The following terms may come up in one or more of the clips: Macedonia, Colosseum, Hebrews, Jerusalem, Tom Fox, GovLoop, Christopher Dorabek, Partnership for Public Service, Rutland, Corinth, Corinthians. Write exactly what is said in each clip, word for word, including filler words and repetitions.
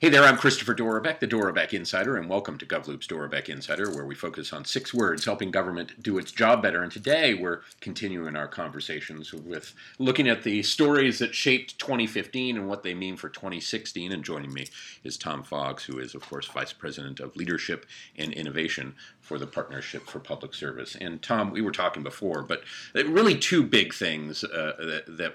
Hey there, I'm Christopher Dorabek, the Dorabek Insider, and welcome to GovLoop's Dorabek Insider, where we focus on six words, helping government do its job better. And today we're continuing our conversations with looking at the stories that shaped twenty fifteen and what they mean for twenty sixteen. And joining me is Tom Fox, who is, of course, Vice President of Leadership and Innovation for the Partnership for Public Service. And Tom, we were talking before, but really two big things uh, that, that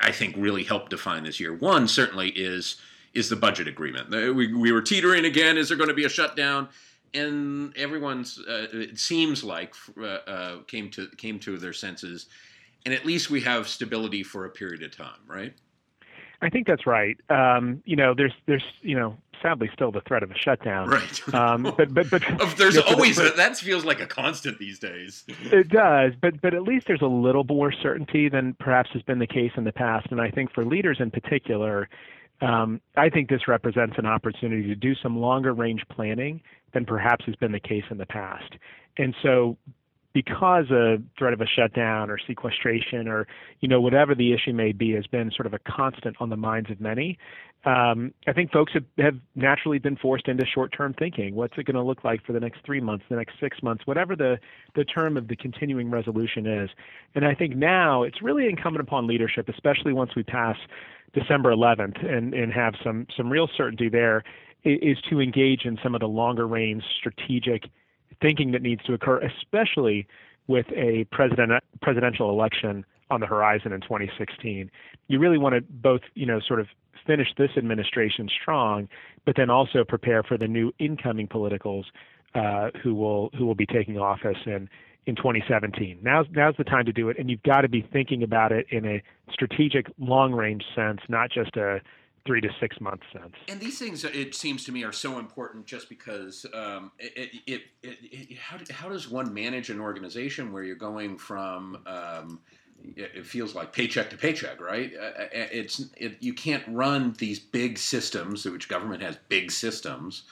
I think really helped define this year. One certainly is... is the budget agreement. We, we were teetering again. Is there going to be a shutdown? And everyone's, uh, it seems like, uh, uh, came to came to their senses. And at least we have stability for a period of time, right? I think that's right. Um, you know, there's, there's, you know, sadly still the threat of a shutdown. Right. Um, but, but, but there's you know, always, but, a, that feels like a constant these days. It does. But, but at least there's a little more certainty than perhaps has been the case in the past. And I think for leaders in particular, Um, I think this represents an opportunity to do some longer-range planning than perhaps has been the case in the past. And so because a threat of a shutdown or sequestration or, you know, whatever the issue may be has been sort of a constant on the minds of many, um, I think folks have, have naturally been forced into short-term thinking. What's it going to look like for the next three months, the next six months, whatever the, the term of the continuing resolution is. And I think now it's really incumbent upon leadership, especially once we pass December eleventh and, and have some, some real certainty there, is to engage in some of the longer range strategic thinking that needs to occur, especially with a president, presidential election on the horizon in twenty sixteen. You really want to both, you know, sort of finish this administration strong, but then also prepare for the new incoming politicals uh, who will who will be taking office in in twenty seventeen. Now's, now's the time to do it, and you've got to be thinking about it in a strategic, long-range sense, not just a three to six month sense. And these things, it seems to me, are so important just because um, it, it, it, it, how, how does one manage an organization where you're going from, um, it, it feels like paycheck to paycheck, right? Uh, it's it, you can't run these big systems, which government has big systems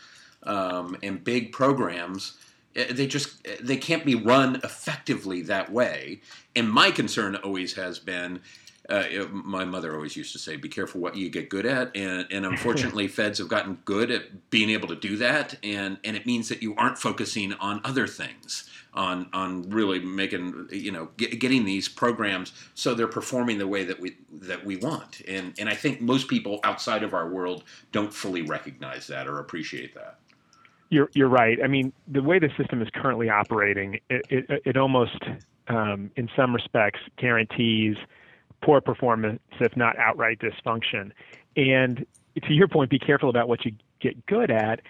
um, and big programs. They just they can't be run effectively that way. And my concern always has been, uh, my mother always used to say, be careful what you get good at. And, and unfortunately, feds have gotten good at being able to do that. And, and it means that you aren't focusing on other things, on on really making, you know, get, getting these programs so they're performing the way that we that we want. And and I think most people outside of our world don't fully recognize that or appreciate that. You're you're right. I mean, the way the system is currently operating, it it, it almost, um, in some respects, guarantees poor performance, if not outright dysfunction. And to your point, be careful about what you get good at.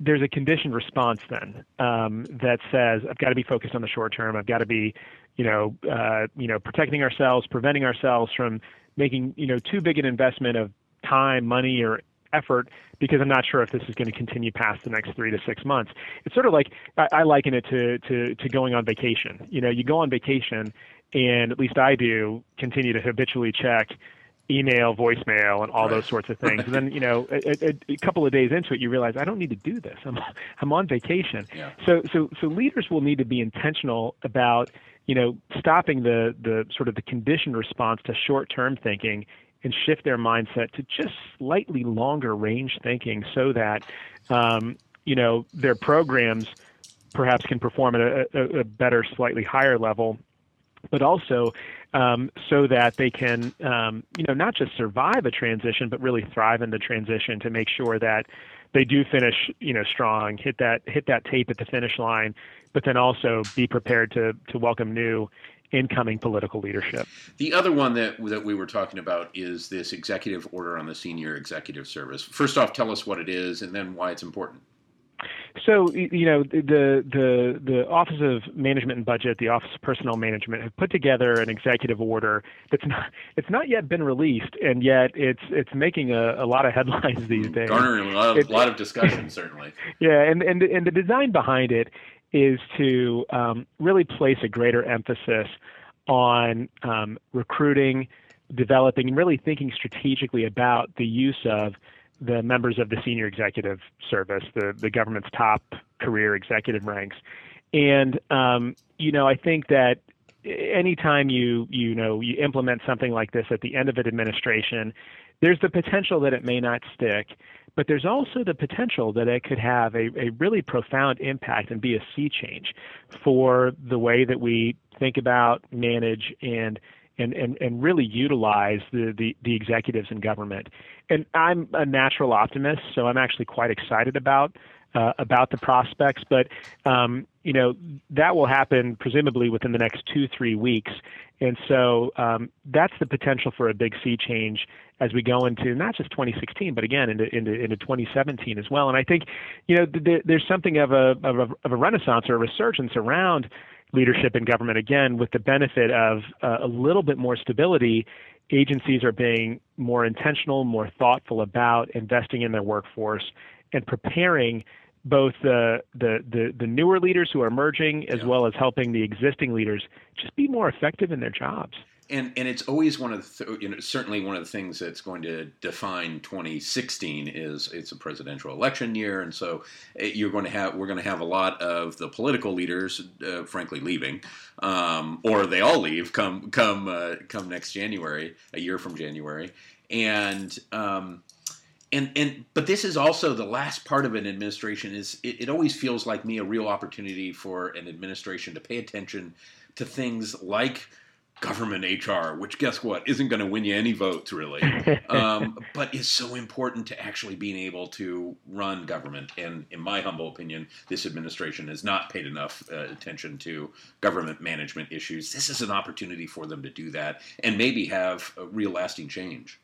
There's a conditioned response then um, that says, I've got to be focused on the short term. I've got to be, you know, uh, you know, protecting ourselves, preventing ourselves from making, you know, too big an investment of time, money, or effort, because I'm not sure if this is going to continue past the next three to six months. It's sort of like, I, I liken it to, to to going on vacation. You know, you go on vacation, and at least I do, continue to habitually check email, voicemail, and all those sorts of things. And then, you know, a, a, a couple of days into it, you realize, I don't need to do this. I'm I'm on vacation. Yeah. So so so leaders will need to be intentional about, you know, stopping the the sort of the conditioned response to short-term thinking and shift their mindset to just slightly longer range thinking so that, um, you know, their programs perhaps can perform at a, a better, slightly higher level, but also um, so that they can, um, you know, not just survive a transition, but really thrive in the transition to make sure that they do finish, you know, strong, hit that, hit that tape at the finish line, but then also be prepared to, to welcome new incoming political leadership. The other one that that we were talking about is this executive order on the senior executive service. First off, tell us what it is and then why it's important. So, you know, the the the Office of Management and Budget, the Office of Personnel Management, have put together an executive order that's not it's not yet been released, and yet it's it's making a, a lot of headlines these days, garnering a lot of, it, lot of discussion, certainly. Yeah, and and and the design behind it is to um, really place a greater emphasis on um, recruiting, developing, and really thinking strategically about the use of the members of the senior executive service, the, the government's top career executive ranks. And, um, you know, I think that anytime you, you know, you implement something like this at the end of an administration, there's the potential that it may not stick, But there's also the potential that it could have a, a really profound impact and be a sea change for the way that we think about, manage, and and, and, and really utilize the, the, the executives in government. And I'm a natural optimist, so I'm actually quite excited about uh, about the prospects. But, um, you know, that will happen presumably within the next two, three weeks. And so um, that's the potential for a big sea change as we go into not just twenty sixteen, but again, into, into, into twenty seventeen as well. And I think, you know, th- there's something of a, of a, of a renaissance or a resurgence around leadership in government, again, with the benefit of uh, a little bit more stability. Agencies are being more intentional, more thoughtful about investing in their workforce and preparing both the the, the, the newer leaders who are emerging as yeah. well as helping the existing leaders just be more effective in their jobs. And and it's always one of the, you know, certainly one of the things that's going to define twenty sixteen is it's a presidential election year, and so you're going to have we're going to have a lot of the political leaders, uh, frankly, leaving, um, or they all leave come come uh, come next January, a year from January, and um, and and but this is also the last part of an administration is it, it always feels like me a real opportunity for an administration to pay attention to things like government H R, which guess what, isn't going to win you any votes really, um, but is so important to actually being able to run government. And in my humble opinion, this administration has not paid enough uh, attention to government management issues. This is an opportunity for them to do that and maybe have a real lasting change.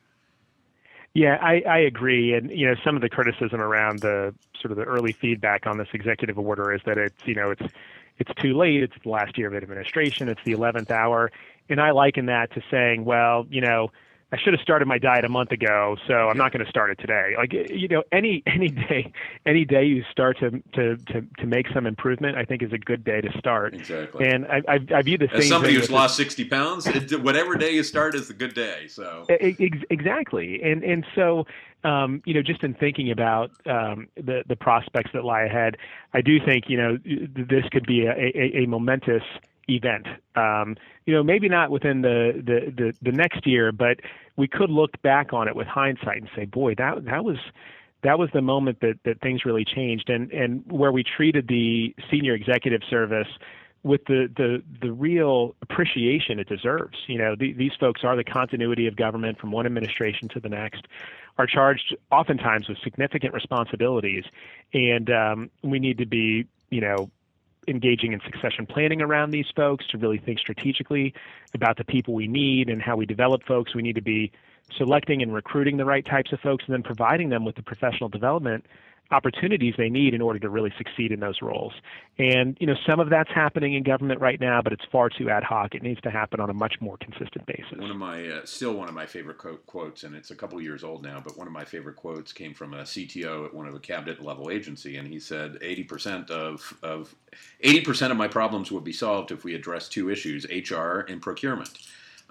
Yeah, I, I agree. And, you know, some of the criticism around the sort of the early feedback on this executive order is that it's, you know, it's, it's too late. It's the last year of an administration. It's the eleventh hour. And I liken that to saying, well, you know, I should have started my diet a month ago, so I'm not going to start it today. Like, you know, any any day, any day you start to to, to, to make some improvement, I think is a good day to start. Exactly. And I I, I view the same. As somebody who's lost sixty pounds, it, whatever day you start is a good day. So exactly, and and so um, you know, just in thinking about um, the the prospects that lie ahead, I do think you know this could be a a, a momentous event. Um, you know, maybe not within the, the, the, the next year, but we could look back on it with hindsight and say, boy, that that was that was the moment that, that things really changed, and, and where we treated the senior executive service with the, the, the real appreciation it deserves. You know, the, these folks are the continuity of government from one administration to the next, are charged oftentimes with significant responsibilities, and um, we need to be, you know, engaging in succession planning around these folks to really think strategically about the people we need and how we develop folks. We need to be selecting and recruiting the right types of folks and then providing them with the professional development opportunities they need in order to really succeed in those roles. And, you know, some of that's happening in government right now, but it's far too ad hoc. It needs to happen on a much more consistent basis. One of my, uh, still one of my favorite co- quotes, and it's a couple years old now, but one of my favorite quotes came from a C T O at one of a cabinet level agency. And he said, eighty percent of, of eighty percent of my problems would be solved if we address two issues, H R and procurement.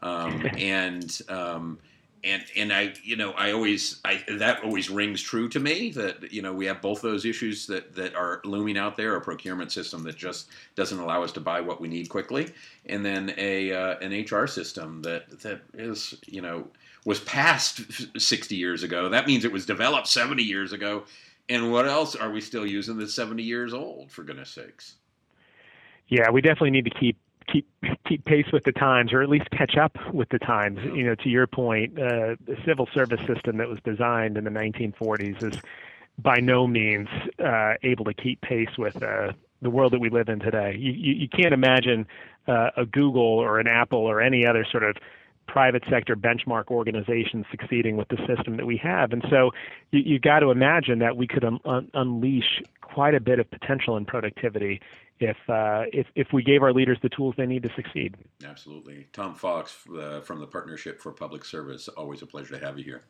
Um, and, um, And and I you know I always I that always rings true to me that you know we have both those issues that, that are looming out there, a procurement system that just doesn't allow us to buy what we need quickly, and then a uh, an H R system that that is you know was passed sixty years ago. That means it was developed seventy years ago, and what else are we still using that's seventy years old, for goodness sakes? Yeah, we definitely need to keep Keep, keep pace with the times, or at least catch up with the times. You know, to your point, uh, the civil service system that was designed in the nineteen forties is by no means uh, able to keep pace with uh, the world that we live in today. You, you, you can't imagine uh, a Google or an Apple or any other sort of private sector benchmark organizations succeeding with the system that we have. And so you, you've got to imagine that we could un- un- unleash quite a bit of potential in productivity if, uh, if if we gave our leaders the tools they need to succeed. Absolutely. Tom Fox uh, from the Partnership for Public Service, always a pleasure to have you here.